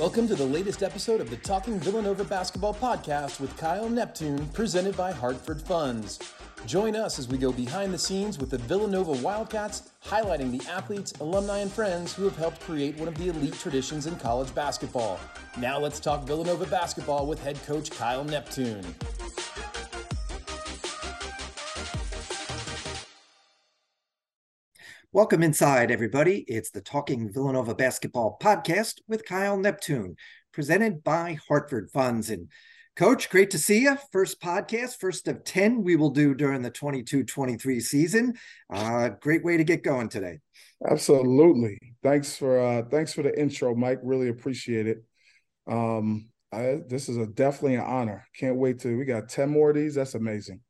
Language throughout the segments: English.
Welcome to the latest episode of the Talking Villanova Basketball Podcast with Kyle Neptune, presented by Hartford Funds. Join us as we go behind the scenes with the Villanova Wildcats, highlighting the athletes, alumni, and friends who have helped create one of the elite traditions in college basketball. Now let's talk Villanova basketball with head coach Kyle Neptune. Welcome inside, everybody. It's the Talking Villanova Basketball Podcast with Kyle Neptune, presented by Hartford Funds. And Coach, great to see you. First podcast, first of 10 we will do during the 22-23 season. Great way to get going today. Absolutely. Thanks for the intro, Mike. Really appreciate it. This is definitely an honor. Can't wait to. We got 10 more of these. That's amazing.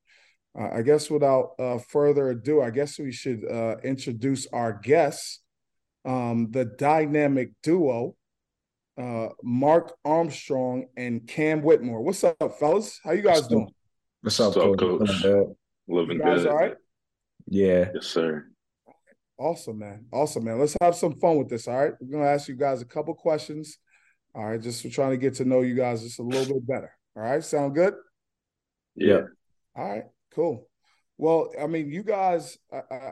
I guess without further ado, I guess we should introduce our guests, the dynamic duo, Mark Armstrong and Cam Whitmore. What's up, fellas? How you guys doing? What's up, Coach? Living good. You guys all right? Yeah. Yes, sir. Awesome, man. Let's have some fun with this, all right? We're going to ask you guys a couple questions, all right? Just for trying to get to know you guys just a little bit better, all right? Sound good? Yeah. All right. Cool. Well, I mean, you guys,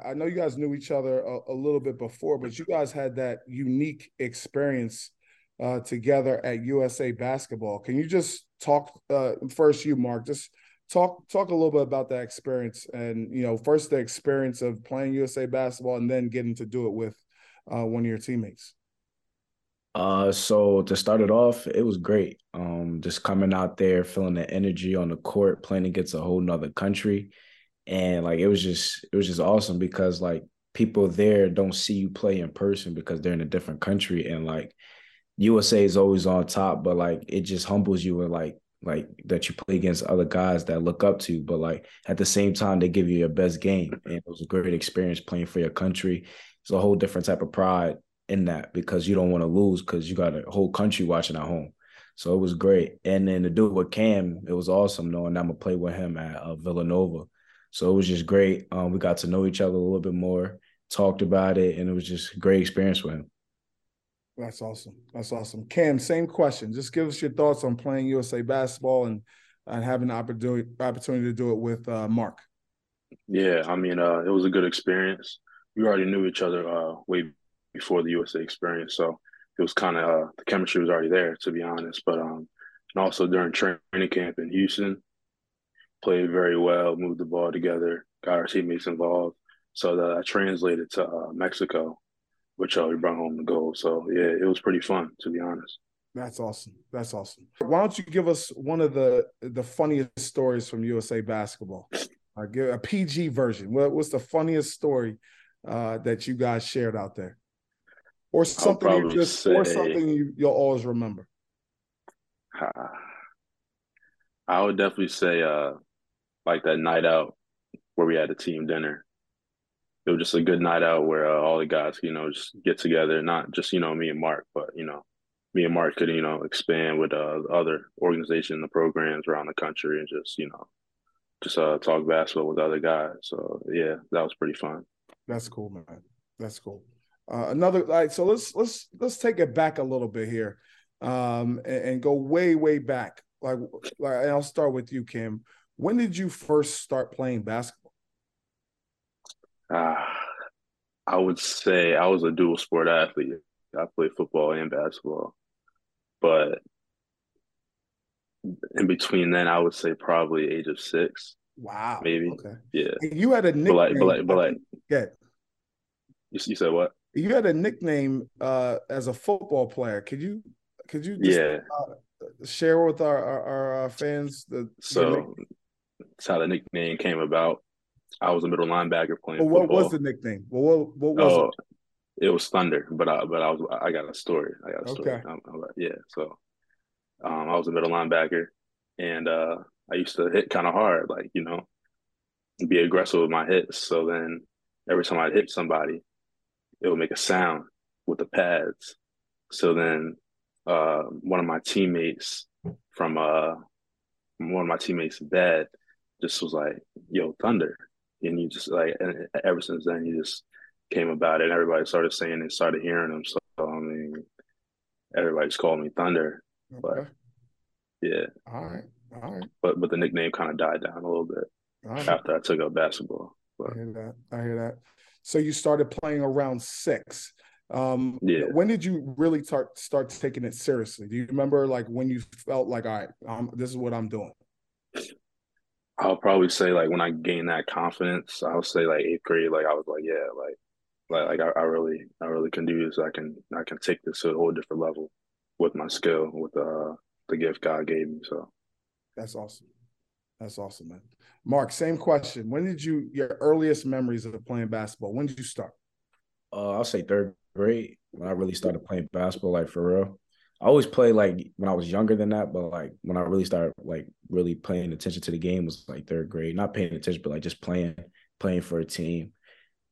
I know you guys knew each other a little bit before, but you guys had that unique experience together at USA Basketball. Can you just talk first, you, Mark, just talk a little bit about that experience and, you know, first the experience of playing USA Basketball and then getting to do it with one of your teammates? So to start it off, it was great. Just coming out there, feeling the energy on the court, playing against a whole nother country. And like, it was just awesome because like people there don't see you play in person because they're in a different country. And like USA is always on top, but like, it just humbles you and like that you play against other guys that look up to, but like at the same time, they give you your best game. And it was a great experience playing for your country. It's a whole different type of pride in that because you don't want to lose because you got a whole country watching at home. So it was great. And then to do it with Cam, it was awesome knowing I'm going to play with him at Villanova. So it was just great. We got to know each other a little bit more, talked about it, and it was just a great experience for him. That's awesome. Cam, same question. Just give us your thoughts on playing USA Basketball and having the opportunity to do it with Mark. Yeah, I mean, it was a good experience. We already knew each other way before the USA experience. So it was kind of the chemistry was already there, to be honest. But and also during training camp in Houston, played very well, moved the ball together, got our teammates involved. So that I translated to Mexico, which we brought home the gold. So yeah, it was pretty fun, to be honest. That's awesome. Why don't you give us one of the funniest stories from USA Basketball? Give a PG version. What's the funniest story that you guys shared out there? Or something you'll always remember. I would definitely say, like that night out where we had a team dinner. It was just a good night out where all the guys, you know, just get together. Not just, you know, me and Mark, but you know, me and Mark could, you know, expand with other organizations and the programs around the country, and just, you know, just talk basketball with other guys. So yeah, that was pretty fun. That's cool, man. That's cool. So let's take it back a little bit here, and go way back. Like, and I'll start with you, Kim. When did you first start playing basketball? I would say I was a dual sport athlete. I played football and basketball, but in between then, I would say probably age of 6. Wow, maybe. Okay. Yeah. And you had a nickname. But like, yeah. You said what? You had a nickname as a football player. Could you just share with our fans? That's how the nickname came about. I was a middle linebacker playing football. Was the nickname? What was it? It was Thunder, but I got a story. Okay. I was a middle linebacker, and I used to hit kind of hard, like, you know, be aggressive with my hits. So then every time I'd hit somebody, it would make a sound with the pads. So then one of my teammates' dad just was like, yo, Thunder. And you just like, and ever since then, he just came about it. And everybody started saying they started hearing him. So, I mean, everybody's called me Thunder. Okay. But yeah. All right. But the nickname kind of died down a little bit after I took up basketball. But. I hear that. So you started playing around 6. When did you really start taking it seriously? Do you remember like when you felt like, all right, this is what I'm doing? I'll probably say like when I gained that confidence, I'll say like 8th grade, like I was like, yeah, I really can do this. I can take this to a whole different level with my skill, with the gift God gave me. So that's awesome, man. Mark, same question. When did your earliest memories of playing basketball? When did you start? I'll say 3rd grade when I really started playing basketball, like for real. I always played like when I was younger than that, but like when I really started like really paying attention to the game was like 3rd grade. Not paying attention, but like just playing for a team.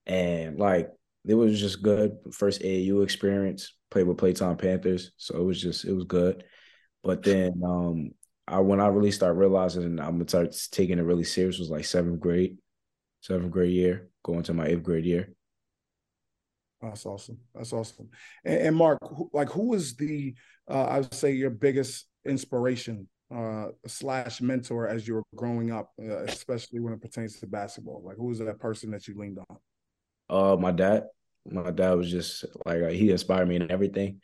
And like it was just good. First AAU experience, played with Playtime Panthers. So it was good. But then when I really started realizing I'm gonna start taking it really serious was like 7th grade year, going to my 8th grade year. That's awesome. And Mark, who was the, I would say, your biggest inspiration / mentor as you were growing up, especially when it pertains to basketball? Like, who was that person that you leaned on? My dad. My dad was just like he inspired me in everything,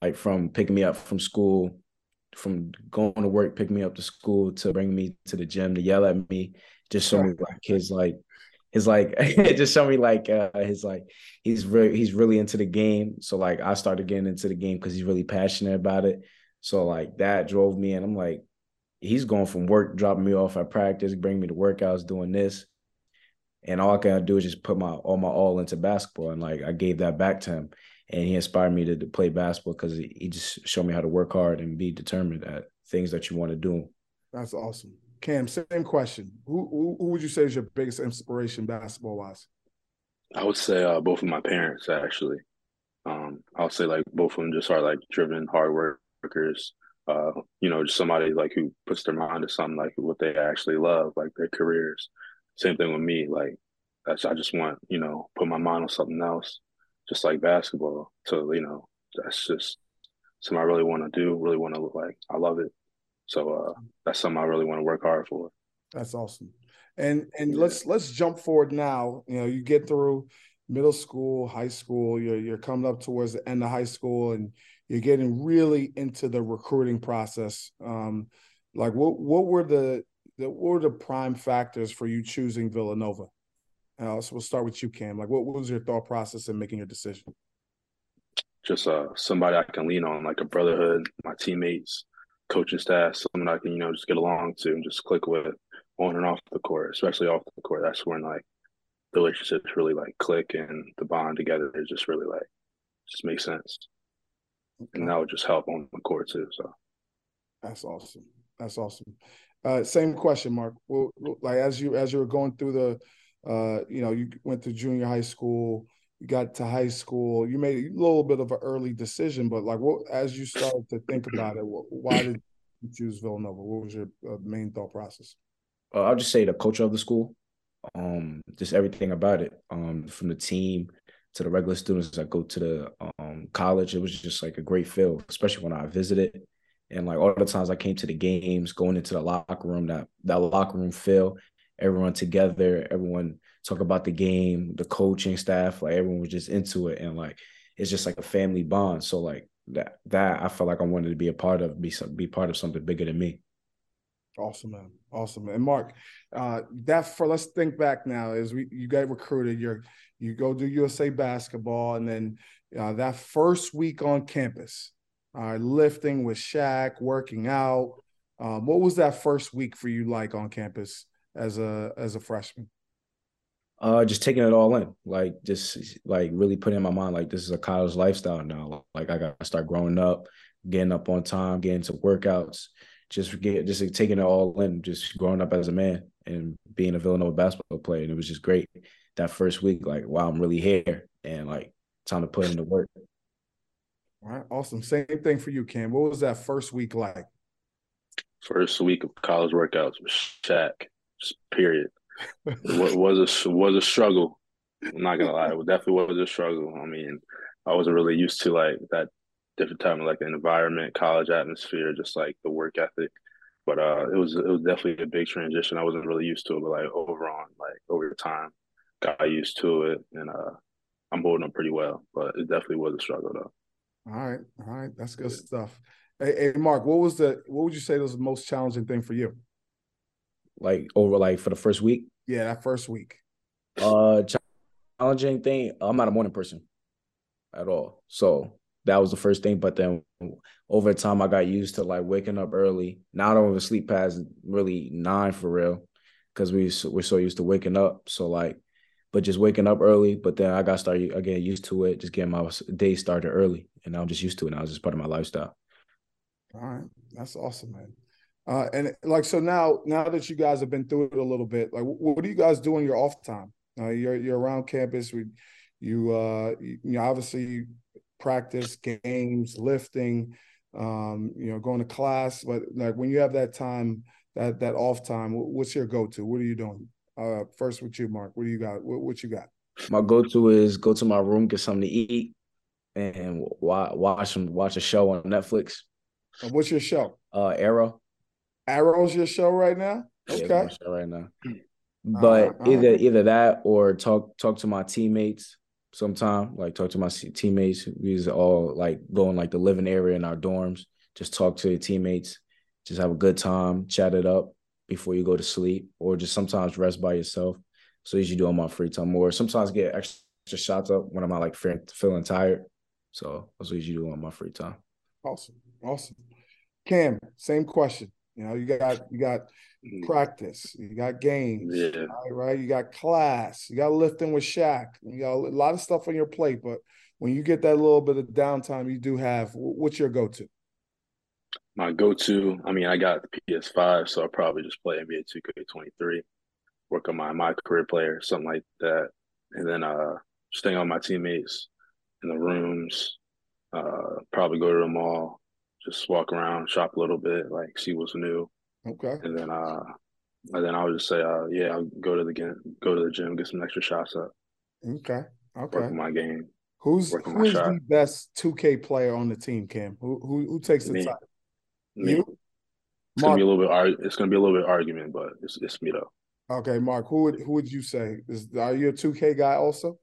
like from picking me up from school, from going to work, picking me up to school, to bring me to the gym, to yell at me, just show me like kids like. It's like just show me like his like he's really into the game. So like I started getting into the game because he's really passionate about it. So like that drove me, and I'm like, he's going from work, dropping me off at practice, bringing me to workouts, doing this, and all I can do is just put my all into basketball. And like I gave that back to him, and he inspired me to play basketball because he just showed me how to work hard and be determined at things that you want to do. That's awesome. Cam, same question. Who would you say is your biggest inspiration basketball-wise? I would say both of my parents, actually. I'll say, like, both of them just are, like, driven hard workers. Just somebody, like, who puts their mind to something, like, what they actually love, like, their careers. Same thing with me. Like, I just want, put my mind on something else, just like basketball. So, that's just something I really want to do, really want to look like. I love it. So that's something I really want to work hard for. That's awesome. And let's jump forward now. You get through middle school, high school. You're coming up towards the end of high school, and you're getting really into the recruiting process. What were the prime factors for you choosing Villanova? So we'll start with you, Cam. Like, what was your thought process in making your decision? Just somebody I can lean on, like a brotherhood, my teammates, coaching staff, someone I can, just get along to and just click with on and off the court, especially off the court. That's when, like, the relationships really, like, click, and the bond together is just really, like, just makes sense. Okay. And that would just help on the court, too. So That's awesome. Same question, Mark. Well, like, as you were going through the, you went through junior high school, you got to high school, you made a little bit of an early decision, but like as you started to think about it, why did you choose Villanova? What was your main thought process? I'll just say the culture of the school, just everything about it, from the team to the regular students that go to the college. It was just like a great feel, especially when I visited. And like all the times I came to the games, going into the locker room, that locker room feel, everyone together, everyone talk about the game, the coaching staff, like everyone was just into it. And like, it's just like a family bond. So like that I felt like I wanted to be a part of, be part of something bigger than me. Awesome, man. And Mark, let's think back now as you got recruited, you go do USA basketball. And then that first week on campus, lifting with Shaq, working out. What was that first week for you like on campus as a freshman? Just taking it all in, like just like really putting in my mind, like this is a college lifestyle now. Like I got to start growing up, getting up on time, getting to workouts, just taking it all in, just growing up as a man and being a Villanova basketball player. And it was just great that first week, like, wow, I'm really here and like time to put in the work. All right. Awesome. Same thing for you, Cam. What was that first week like? First week of college workouts with Shaq, just period. What was a struggle. I'm not gonna lie, it definitely was a struggle. I mean, I wasn't really used to like that different type of like environment, college atmosphere, just like the work ethic. But it was definitely a big transition. I wasn't really used to it, but over time, got used to it, and I'm holding up pretty well. But it definitely was a struggle though. All right, that's good stuff. Hey Mark, what would you say was the most challenging thing for you? For the first week? Yeah, that first week. Challenging thing. I'm not a morning person at all, so that was the first thing. But then over time, I got used to waking up early. Now I don't even sleep past really 9 for real, because we're so used to waking up. So but just waking up early. But then I got started again, used to it, just getting my day started early, and I'm just used to it. Now it's just part of my lifestyle. All right, that's awesome, man. So now that you guys have been through it a little bit, what do you guys do in your off time? You're around campus. You obviously practice, games, lifting, going to class. But when you have that time, that off time, what's your go-to? What are you doing? First with you, Mark, what do you got? What you got? My go-to is go to my room, get something to eat, and watch a show on Netflix. And what's your show? Arrow. Arrow's your show right now? Okay. Yeah, it's my show right now. But either that or talk to my teammates sometime. Talk to my teammates. We all go in the living area in our dorms. Just talk to your teammates. Just have a good time. Chat it up before you go to sleep, or just sometimes rest by yourself. So as you do on my free time, or sometimes get extra shots up when I'm not feeling tired. So that's what you do on my free time. Awesome. Cam, same question. You got practice, you got games, yeah. Right? You got class, you got lifting with Shaq. You got a lot of stuff on your plate, but when you get that little bit of downtime you do have, what's your go-to? My go-to, I got the PS5, so I'll probably just play NBA 2K23, work on my career player, something like that. And then just hang out with my teammates in the rooms, probably go to the mall, just walk around, shop a little bit, see what's new. Okay. And then I would just say, I'll go to the gym, get some extra shots up. Okay. Work on my game. Who's the best 2K player on the team, Cam? Who takes the top? Me. You? It's Mark. It's gonna be a little bit argument, but it's me though. Okay, Mark. Who would you say? Are you a 2K guy also?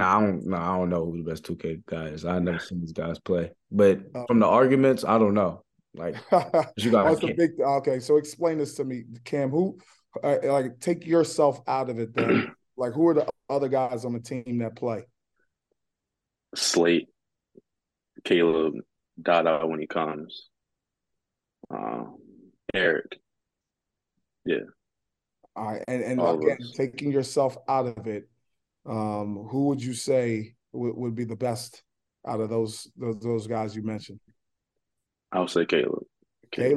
I don't know who the best 2K guy is. I've never seen these guys play. But from the arguments, I don't know. You got that's a big. Okay, so explain this to me, Cam. Who, take yourself out of it then. Who are the other guys on the team that play? Slate, Caleb, Dada when he comes, Eric. Yeah. All right, and again, taking yourself out of it. Who would you say would be the best out of those guys you mentioned? I would say Caleb. Okay.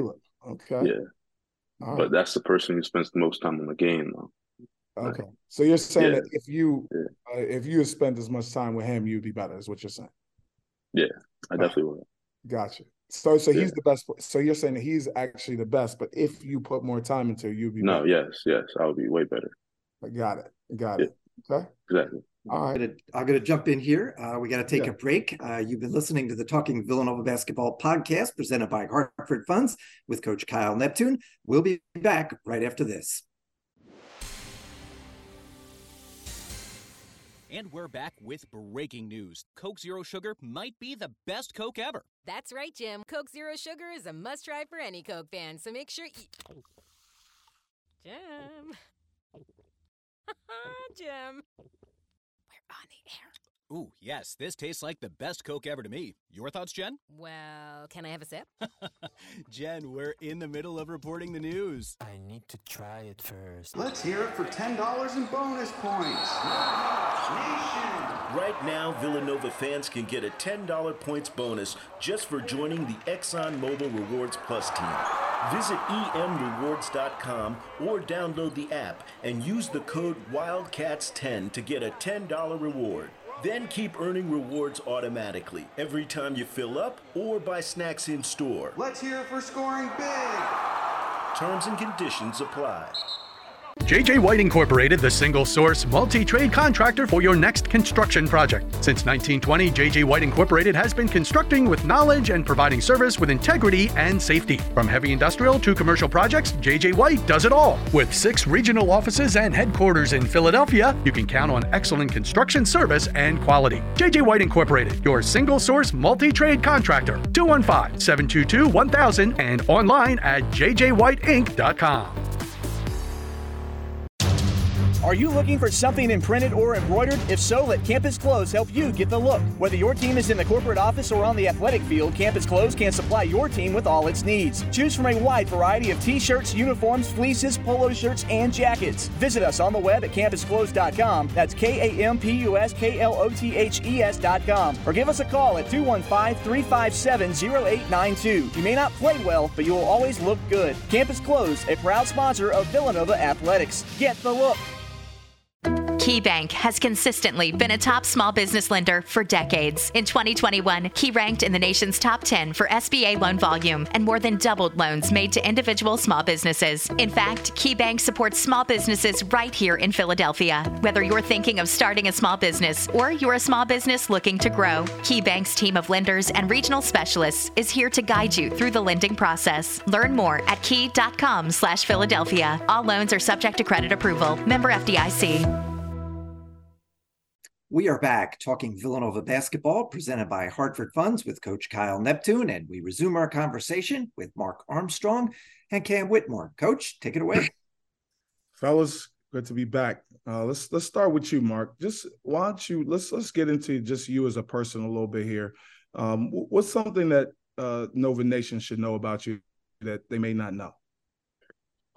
Yeah. All right. But that's the person who spends the most time on the game, though. Okay. So you're saying that if you spent as much time with him, you'd be better, is what you're saying? Yeah, I definitely would. Gotcha. So he's the best. So you're saying that he's actually the best, but if you put more time into it, you'd be better. Yes. I would be way better. Got it. Okay. Exactly. All right. I'm going to jump in here. We got to take a break. You've been listening to the Talking Villanova Basketball podcast presented by Hartford Funds with Coach Kyle Neptune. We'll be back right after this. And we're back with breaking news. Coke Zero Sugar might be the best Coke ever. That's right, Jim. Coke Zero Sugar is a must-try for any Coke fan, so make sure you... Jim... Jim, we're on the air. Ooh, yes, this tastes like the best Coke ever to me. Your thoughts, Jen? Well, can I have a sip? Jen, we're in the middle of reporting the news. I need to try it first. Let's hear it for $10 in bonus points. Right now, Villanova fans can get a $10 points bonus just for joining the ExxonMobil Rewards Plus team. Visit emrewards.com or download the app and use the code WILDCATS10 to get a $10 reward. Then keep earning rewards automatically every time you fill up or buy snacks in store. Let's hear it for scoring big. Terms and conditions apply. J.J. White Incorporated, the single-source, multi-trade contractor for your next construction project. Since 1920, J.J. White Incorporated has been constructing with knowledge and providing service with integrity and safety. From heavy industrial to commercial projects, J.J. White does it all. With 6 regional offices and headquarters in Philadelphia, you can count on excellent construction service and quality. J.J. White Incorporated, your single-source, multi-trade contractor. 215-722-1000 and online at jjwhiteinc.com. Are you looking for something imprinted or embroidered? If so, let Campus Clothes help you get the look. Whether your team is in the corporate office or on the athletic field, Campus Clothes can supply your team with all its needs. Choose from a wide variety of t-shirts, uniforms, fleeces, polo shirts, and jackets. Visit us on the web at campusclothes.com. That's KAMPUSKLOTHES.com. Or give us a call at 215-357-0892. You may not play well, but you will always look good. Campus Clothes, a proud sponsor of Villanova Athletics. Get the look. KeyBank has consistently been a top small business lender for decades. In 2021, Key ranked in the nation's top 10 for SBA loan volume and more than doubled loans made to individual small businesses. In fact, KeyBank supports small businesses right here in Philadelphia. Whether you're thinking of starting a small business or you're a small business looking to grow, KeyBank's team of lenders and regional specialists is here to guide you through the lending process. Learn more at key.com/Philadelphia. All loans are subject to credit approval. Member FDIC. We are back talking Villanova basketball presented by Hartford Funds with Coach Kyle Neptune, and we resume our conversation with Mark Armstrong and Cam Whitmore. Coach, take it away. Fellas, good to be back. Let's start with you, Mark. Just why don't you let's get into just you as a person a little bit here. What's something that Nova Nation should know about you that they may not know?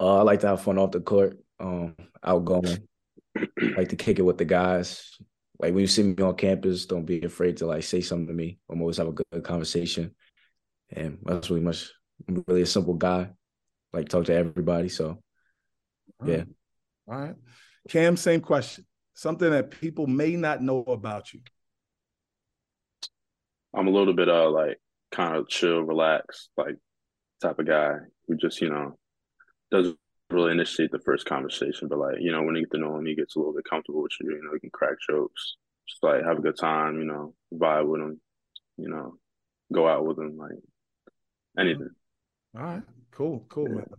I like to have fun off the court, outgoing. I like to kick it with the guys. Like when you see me on campus, don't be afraid to like say something to me. I'm always have a good conversation, and that's really much. I'm really a simple guy, like talk to everybody. So, yeah. All right, Cam. Same question. Something that people may not know about you. I'm a little bit like kind of chill, relaxed, like type of guy who just doesn't really initiate the first conversation, but like when you get to know him, he gets a little bit comfortable with you. You can crack jokes, just like have a good time. Vibe with him. Go out with him, like anything. All right, cool. Yeah. Man.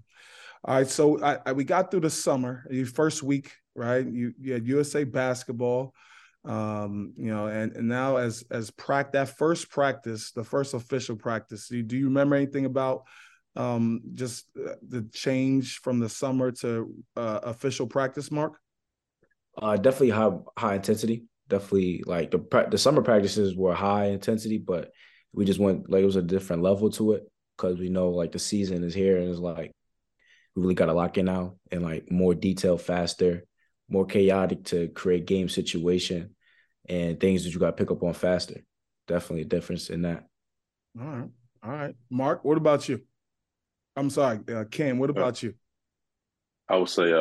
All right, so we got through the summer, your first week, right? You had USA Basketball, and now as that first practice, the first official practice. Do you remember anything about? Just the change from the summer to official practice, Mark? Definitely high intensity. Definitely like the summer practices were high intensity, but we just went like it was a different level to it because we know like the season is here and it's like we really got to lock in now and like more detail, faster, more chaotic to create game situation and things that you got to pick up on faster. Definitely a difference in that. All right. Mark, what about you? I'm sorry, Cam, what about you? I would say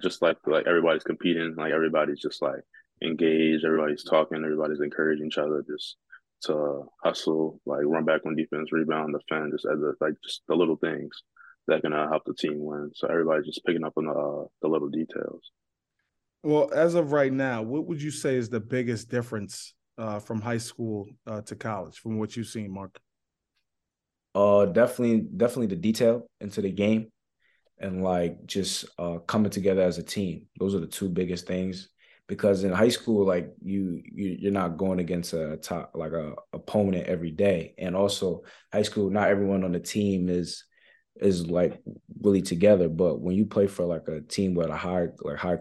just like everybody's competing, like everybody's just like engaged, everybody's talking, everybody's encouraging each other just to hustle, like run back on defense, rebound, defend, just as just the little things that can help the team win. So everybody's just picking up on the little details. Well, as of right now, what would you say is the biggest difference from high school to college from what you've seen, Mark? Definitely the detail into the game and like just coming together as a team. Those are the two biggest things because in high school, like you're not going against a top, like a opponent every day. And also high school, not everyone on the team is like really together. But when you play for like a team with a high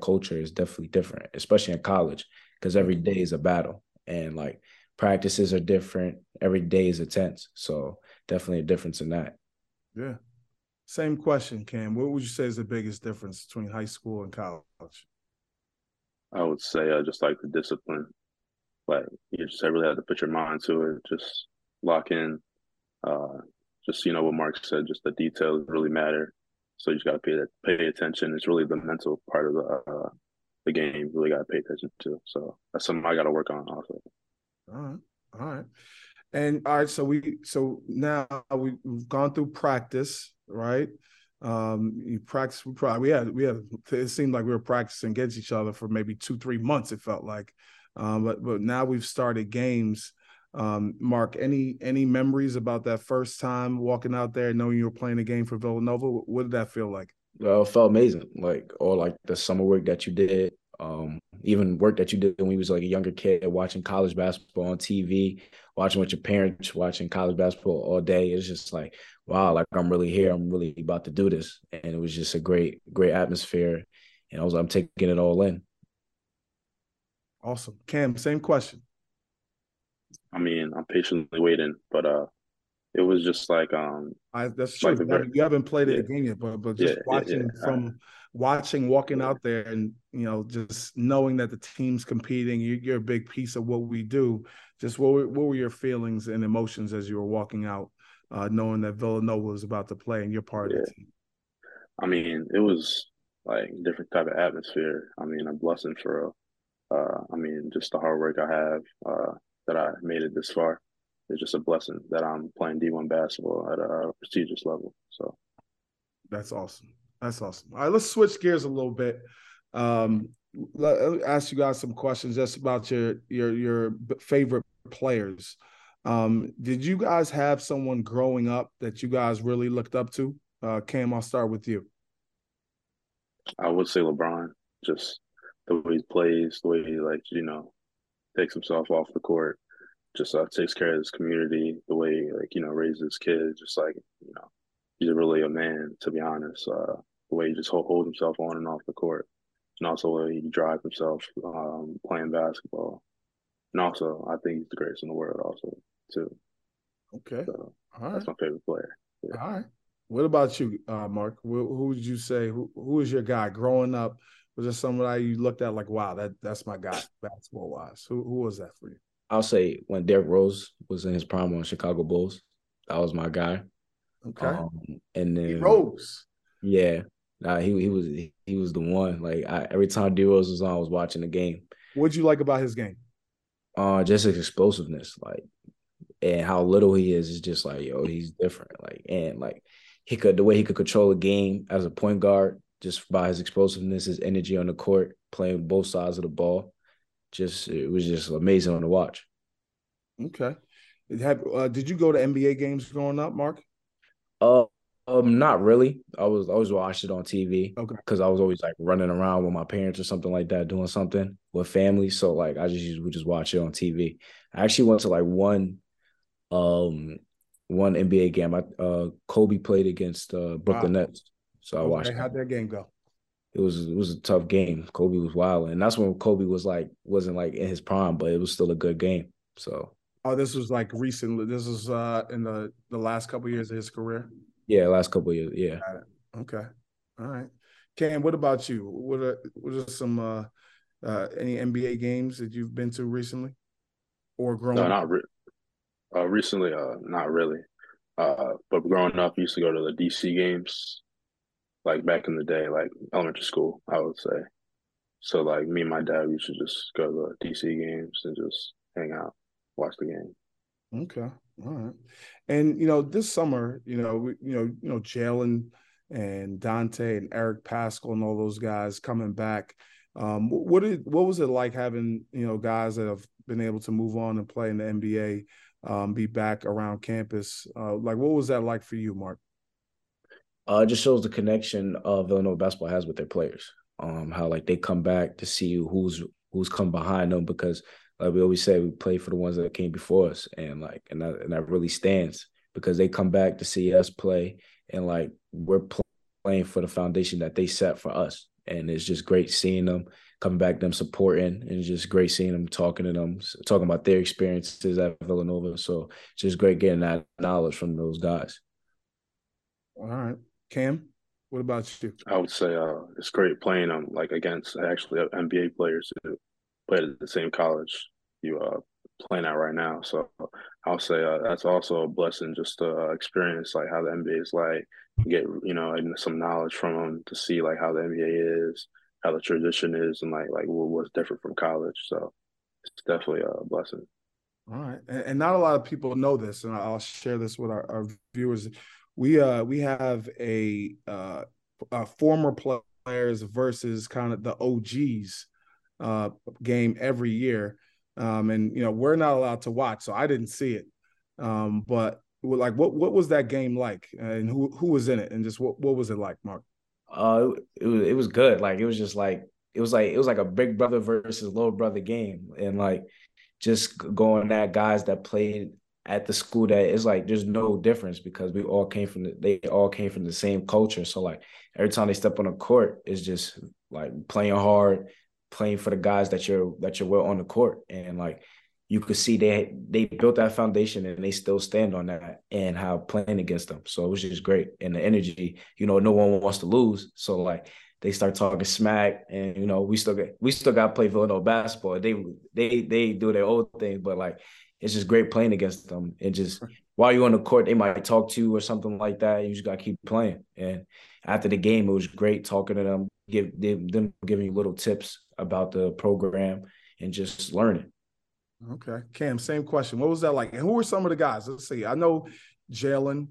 culture, it's definitely different, especially in college because every day is a battle and like practices are different. Every day is intense. So definitely a difference in that. Yeah. Same question, Cam. What would you say is the biggest difference between high school and college? I would say just like the discipline. Like you just really have to put your mind to it. Just lock in. Just what Mark said. Just the details really matter. So you just got to pay attention. It's really the mental part of the game. You really got to pay attention to. So that's something I got to work on also. All right. And all right, so now we've gone through practice, right? You practice. We had. It seemed like we were practicing against each other for maybe 2-3 months. It felt like, but now we've started games. Mark, any memories about that first time walking out there, knowing you were playing a game for Villanova? What did that feel like? Well, it felt amazing. Like all like the summer work that you did, even work that you did when you was like a younger kid, watching college basketball on TV, watching with your parents, watching college basketball all day. It's just like, wow, like I'm really here. I'm really about to do this. And it was just a great, great atmosphere. And I was like, I'm taking it all in. Awesome. Cam, same question. I mean, I'm patiently waiting, but it was just like that's true. Like you haven't played it again yet, but just walking out there, and you know, just knowing that the team's competing, you're a big piece of what we do. Just what were your feelings and emotions as you were walking out, knowing that Villanova was about to play and you're part of the team? I mean, it was like a different type of atmosphere. I mean, a blessing for I mean, just the hard work I have. That I made it this far. It's just a blessing that I'm playing D1 basketball at a prestigious level. So that's awesome. That's awesome. All right, let's switch gears a little bit. Let ask you guys some questions just about your favorite players. Did you guys have someone growing up that you guys really looked up to? Cam, I'll start with you. I would say LeBron, just the way he plays, the way he takes himself off the court, just takes care of his community, the way he, raises kids, just he's really a man, to be honest. The way he just holds himself on and off the court, and also the way he drives himself playing basketball. And also, I think he's the greatest in the world also, too. Okay. So, all right. That's my favorite player. Yeah. All right. What about you, Mark? Who would you say, who is your guy growing up? Was there somebody you looked at like, wow, that's my guy, basketball-wise? Who was that for you? I'll say when Derrick Rose was in his prime on Chicago Bulls, that was my guy. Okay. And then Rose. Yeah. He was the one. Like every time D Rose was on, I was watching the game. What'd you like about his game? Just his explosiveness, and how little he is. It's just like, yo, he's different. The way he could control a game as a point guard, just by his explosiveness, his energy on the court, playing both sides of the ball. It was just amazing to watch. Okay. Did you go to NBA games growing up, Mark? Not really. I always watched it on TV. Okay. Because I was always running around with my parents or something like that, doing something with family. So I would just watch it on TV. I actually went to one NBA game. Kobe played against Brooklyn Nets. So I watched. How'd that game go? It was a tough game. Kobe was wild, and that's when Kobe wasn't in his prime, but it was still a good game. So. Oh, this was recently. This was in the last couple of years of his career. Yeah, last couple of years. Yeah. Got it. Okay. All right. Cam, what about you? What are some any NBA games that you've been to recently, or growing up? Recently, not really. But growing up, I used to go to the DC games. Back in the day, elementary school, I would say. So, me and my dad, we should just go to the DC games and just hang out, watch the game. Okay. All right. And, this summer, Jalen and Dante and Eric Paschall and all those guys coming back. What was it like having, guys that have been able to move on and play in the NBA, be back around campus? What was that like for you, Mark? It just shows the connection Villanova basketball has with their players. How they come back to see who's come behind them, because like we always say, we play for the ones that came before us, and that really stands, because they come back to see us play, and we're playing for the foundation that they set for us. And it's just great seeing them coming back, them supporting, and it's just great seeing them talking to them, talking about their experiences at Villanova. So it's just great getting that knowledge from those guys. All right. Cam, what about you? I would say it's great playing against actually NBA players who played at the same college you playing at right now. So I would say that's also a blessing, just to experience how the NBA is get some knowledge from them, to see how the NBA is, how the tradition is, and what's different from college. So it's definitely a blessing. All right, and not a lot of people know this, and I'll share this with our viewers. We have a former players versus kind of the OGs game every year. And, you know, we're not allowed to watch, so I didn't see it. But like, what was that game like, and who was in it, and just what was it like, Mark? It was good. Like, it was just like, it was like a big brother versus little brother game. And like, just going at guys that played at the school that it's like, there's no difference, because they all came from the same culture. So like, every time they step on the court, it's just like playing hard, playing for the guys that you're well on the court. And like, you could see they built that foundation and they still stand on that, and how playing against them. So it was just great. And the energy, you know, no one wants to lose. So like, they start talking smack, and, you know, we still got to play Villanova basketball. They do their own thing, but like, it's just great playing against them. And just while you're on the court, they might talk to you or something like that. You just got to keep playing. And after the game, it was great talking to them, them giving you little tips about the program and just learning. Okay. Cam, same question. What was that like? And who were some of the guys? Let's see. I know Jalen,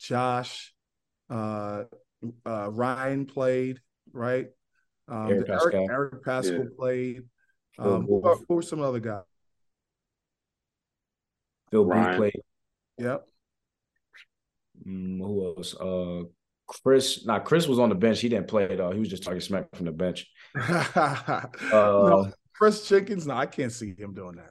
Josh, Ryan played, right? Eric Paschall played. Who were some other guys? Phil Ryan played. Yep. Who else? Chris. Nah, Chris was on the bench. He didn't play at all. He was just talking smack from the bench. No, Chris Jenkins. No, I can't see him doing that.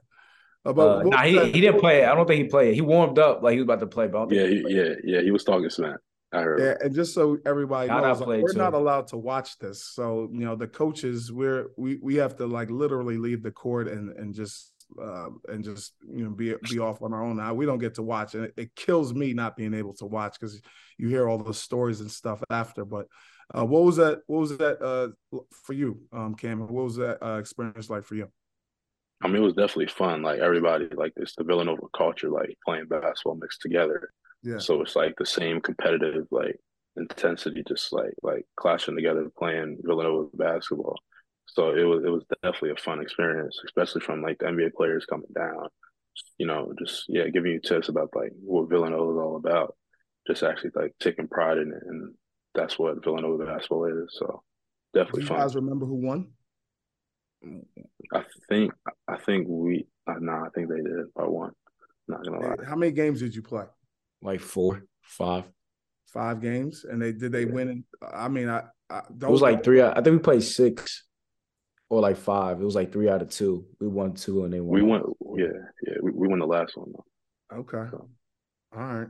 About he didn't play. I don't think he played. He warmed up like he was about to play, but I don't think he was talking smack. I heard. Yeah, and just so everybody knows, like, we're not allowed to watch this. So, you know, the coaches, we have to like literally leave the court and just. And just, you know, be off on our own. Now we don't get to watch, and it kills me not being able to watch, because you hear all those stories and stuff after. But what was that for you, Cam? What was that experience like for you? I mean, it was definitely fun. Like, everybody, like, it's the Villanova culture, like playing basketball mixed together. Yeah. So it's like the same competitive like intensity, just like clashing together, playing Villanova basketball. So it was definitely a fun experience, especially from like the NBA players coming down, you know, just, yeah, giving you tips about like what Villanova is all about, just actually like taking pride in it. And that's what Villanova basketball is. So definitely fun. Do you guys remember who won? I think they did by one. Not going to lie. How many games did you play? Like 4, 5. 5 games? And did they win? It was like 3. I think we played 6. Or like 5. It was like 3 out of 2. We won 2 and they won. We won, yeah. We won the last one though. Okay, so. All right.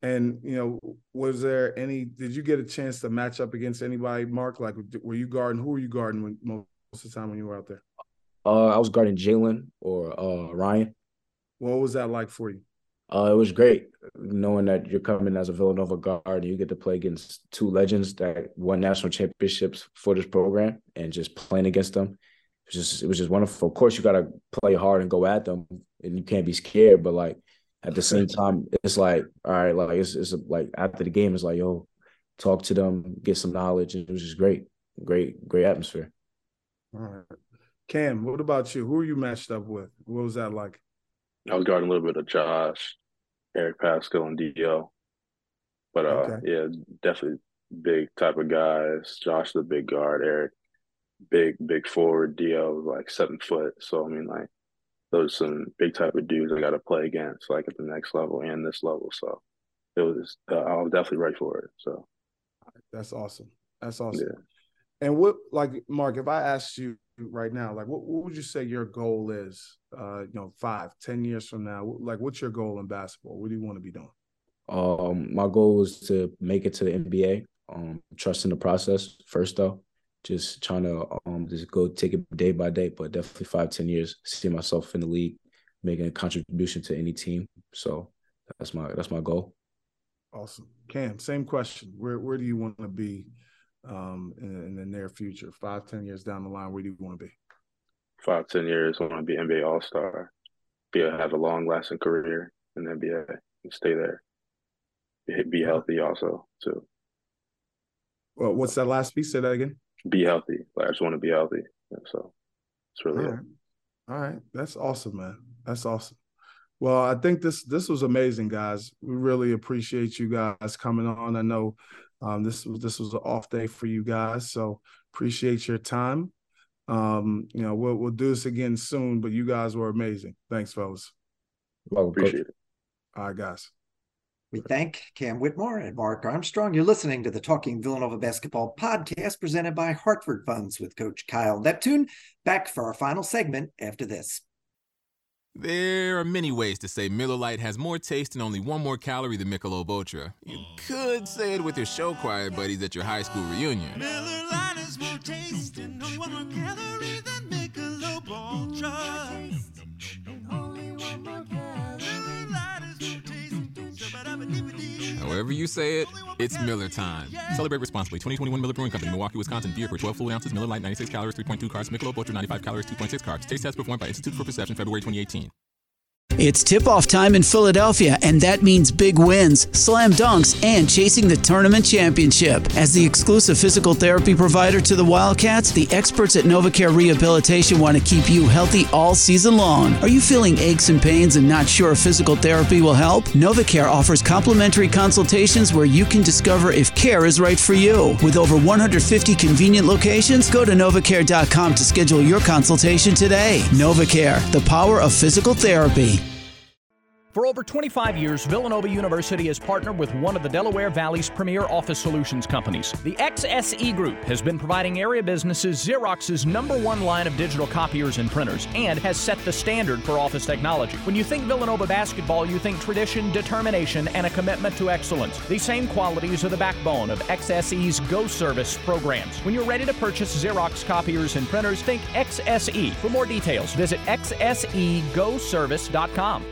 And, you know, was there any? Did you get a chance to match up against anybody, Mark? Like, were you guarding? Who were you guarding most of the time when you were out there? I was guarding Jalen or Ryan. What was that like for you? It was great knowing that you're coming as a Villanova guard and you get to play against 2 legends that won national championships for this program, and just playing against them. It was just wonderful. Of course, you got to play hard and go at them, and you can't be scared. But like, at the same time, it's like, all right, like it's like after the game, it's like, yo, talk to them, get some knowledge. It was just great atmosphere. All right, Cam, what about you? Who are you matched up with? What was that like? I was guarding a little bit of Josh, Eric Paschall, and D.L. But, yeah, definitely big type of guys. Josh, the big guard. Eric, big forward. D.L. was like 7 foot. So, I mean, like, those are some big type of dudes I got to play against, like, at the next level and this level. So, it was I was definitely ready for it. So, that's awesome. That's awesome. Yeah. And what, like, Mark, if I asked you right now, like, what would you say your goal is, you know, 5-10 years from now? Like, what's your goal in basketball? What do you want to be doing? My goal is to make it to the NBA. Trusting the process first, though. Just trying to just go take it day by day, but definitely 5-10 years, see myself in the league, making a contribution to any team. So that's my goal. Awesome. Cam, same question. Where do you want to be in the near future, 5-10 years down the line? Where do you want to be? 5-10 years, I want to be NBA All-Star, have a long-lasting career in the NBA, and stay there. Be healthy also, too. Well, what's that last piece? Say that again. Be healthy. Like, I just want to be healthy. So, it's really it. All right. That's awesome, man. That's awesome. Well, I think this was amazing, guys. We really appreciate you guys coming on. I know this was an off day for you guys, so appreciate your time. We'll do this again soon, but you guys were amazing. Thanks, fellas. Well, appreciate it. All right, guys. We thank Cam Whitmore and Mark Armstrong. You're listening to the Talking Villanova Basketball podcast presented by Hartford Funds with Coach Kyle Neptune. Back for our final segment after this. There are many ways to say Miller Lite has more taste and only one more calorie than Michelob Ultra. You could say it with your show choir buddies at your high school reunion. Miller Lite has more taste and only one more calorie than Michelob Ultra. However you say it, it's Miller time. Celebrate responsibly. 2021 Miller Brewing Company, Milwaukee, Wisconsin. Beer per 12 fluid ounces. Miller Lite, 96 calories, 3.2 carbs. Michelob Ultra, 95 calories, 2.6 carbs. Taste test performed by Institute for Perception, February 2018. It's tip-off time in Philadelphia, and that means big wins, slam dunks, and chasing the tournament championship. As the exclusive physical therapy provider to the Wildcats, the experts at NovaCare Rehabilitation want to keep you healthy all season long. Are you feeling aches and pains and not sure if physical therapy will help? NovaCare offers complimentary consultations where you can discover if care is right for you. With over 150 convenient locations, go to novacare.com to schedule your consultation today. NovaCare, the power of physical therapy. For over 25 years, Villanova University has partnered with one of the Delaware Valley's premier office solutions companies. The XSE Group has been providing area businesses Xerox's #1 line of digital copiers and printers and has set the standard for office technology. When you think Villanova basketball, you think tradition, determination, and a commitment to excellence. These same qualities are the backbone of XSE's Go Service programs. When you're ready to purchase Xerox copiers and printers, think XSE. For more details, visit xsegoservice.com.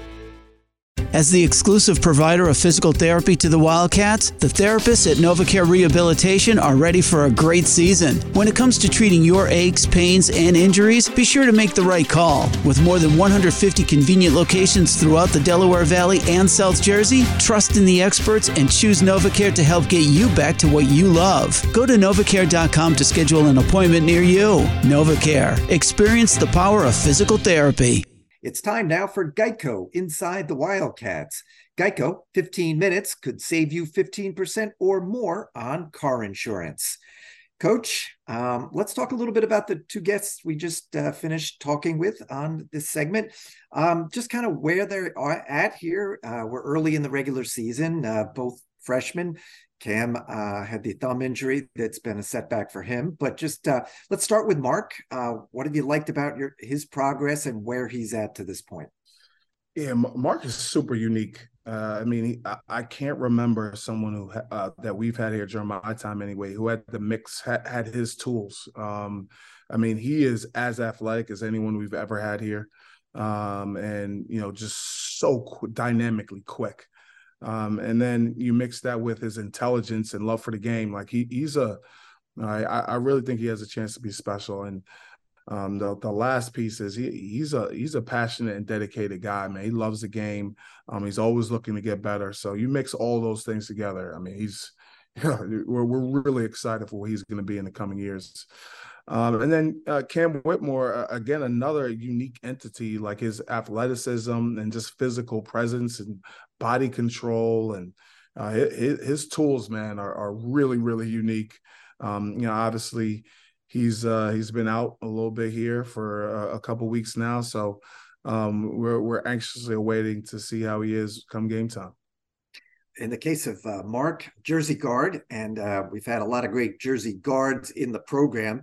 As the exclusive provider of physical therapy to the Wildcats, the therapists at NovaCare Rehabilitation are ready for a great season. When it comes to treating your aches, pains, and injuries, be sure to make the right call. With more than 150 convenient locations throughout the Delaware Valley and South Jersey, trust in the experts and choose NovaCare to help get you back to what you love. Go to novacare.com to schedule an appointment near you. NovaCare. Experience the power of physical therapy. It's time now for Geico Inside the Wildcats. Geico, 15 minutes could save you 15% or more on car insurance. Coach, let's talk a little bit about the two guests we just finished talking with on this segment. Just kind of where they are at here. We're early in the regular season, both freshmen. Cam had the thumb injury that's been a setback for him, but just let's start with Mark. What have you liked about his progress and where he's at to this point? Yeah, Mark is super unique. I can't remember someone who that we've had here during my time anyway, who had the mix, had his tools. He is as athletic as anyone we've ever had here. Just so dynamically quick. And then you mix that with his intelligence and love for the game. Like I really think he has a chance to be special. And the last piece is he's a passionate and dedicated guy, man. He loves the game. He's always looking to get better. So you mix all those things together. We're really excited for what he's going to be in the coming years. And then Cam Whitmore, again, another unique entity, like his athleticism and just physical presence and body control and his tools, man, are really, really unique. Obviously he's been out a little bit here for a couple weeks now. So we're anxiously awaiting to see how he is come game time. In the case of Mark, Jersey guard, and we've had a lot of great Jersey guards in the program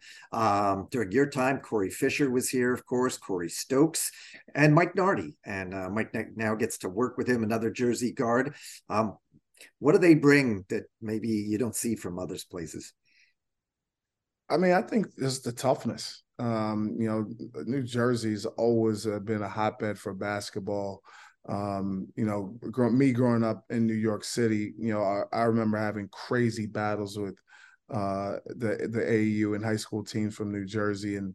during your time. Corey Fisher was here, of course, Corey Stokes, and Mike Nardi. And Mike now gets to work with him, another Jersey guard. What do they bring that maybe you don't see from other places? I think it's the toughness. New Jersey's always been a hotbed for basketball. Me growing up in New York City, I remember having crazy battles with the AAU and high school teams from New Jersey. And,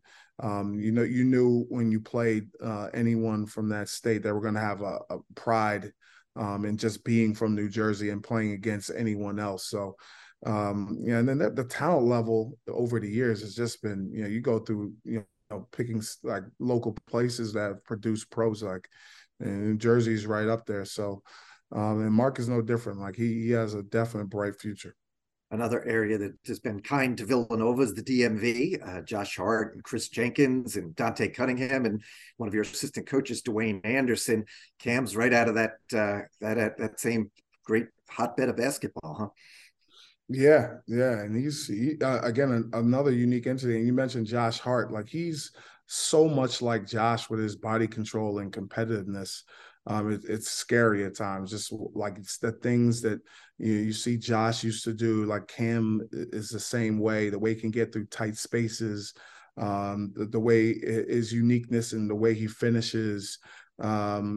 you knew when you played anyone from that state that we're going to have a pride in just being from New Jersey and playing against anyone else. So, and then the talent level over the years has just been, you go through, picking like local places that produce pros like and New Jersey's right up there. So, and Mark is no different. Like he has a definite bright future. Another area that has been kind to Villanova is the DMV. Josh Hart and Chris Jenkins and Dante Cunningham and one of your assistant coaches, Dwayne Anderson. Cam's right out of that that same great hotbed of basketball, huh? Yeah, and he's again another unique entity. And you mentioned Josh Hart, like he's so much like Josh with his body control and competitiveness. It's scary at times, just like it's the things that you see Josh used to do. Like Cam is the same way, the way he can get through tight spaces, the way his uniqueness and the way he finishes, the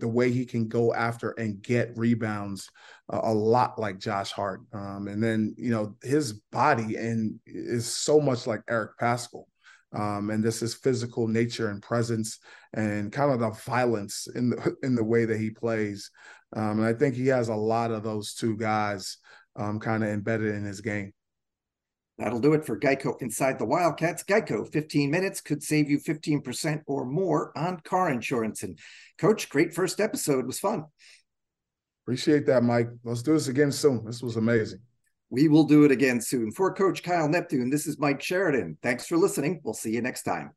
way he can go after and get rebounds, a lot like Josh Hart. And then, his body and is so much like Eric Paschall. And this is physical nature and presence and kind of the violence in the way that he plays. And I think he has a lot of those two guys kind of embedded in his game. That'll do it for Geico Inside the Wildcats. Geico, 15 minutes could save you 15% or more on car insurance. And Coach, great first episode. It was fun. Appreciate that, Mike. Let's do this again soon. This was amazing. We will do it again soon. For Coach Kyle Neptune, this is Mike Sheridan. Thanks for listening. We'll see you next time.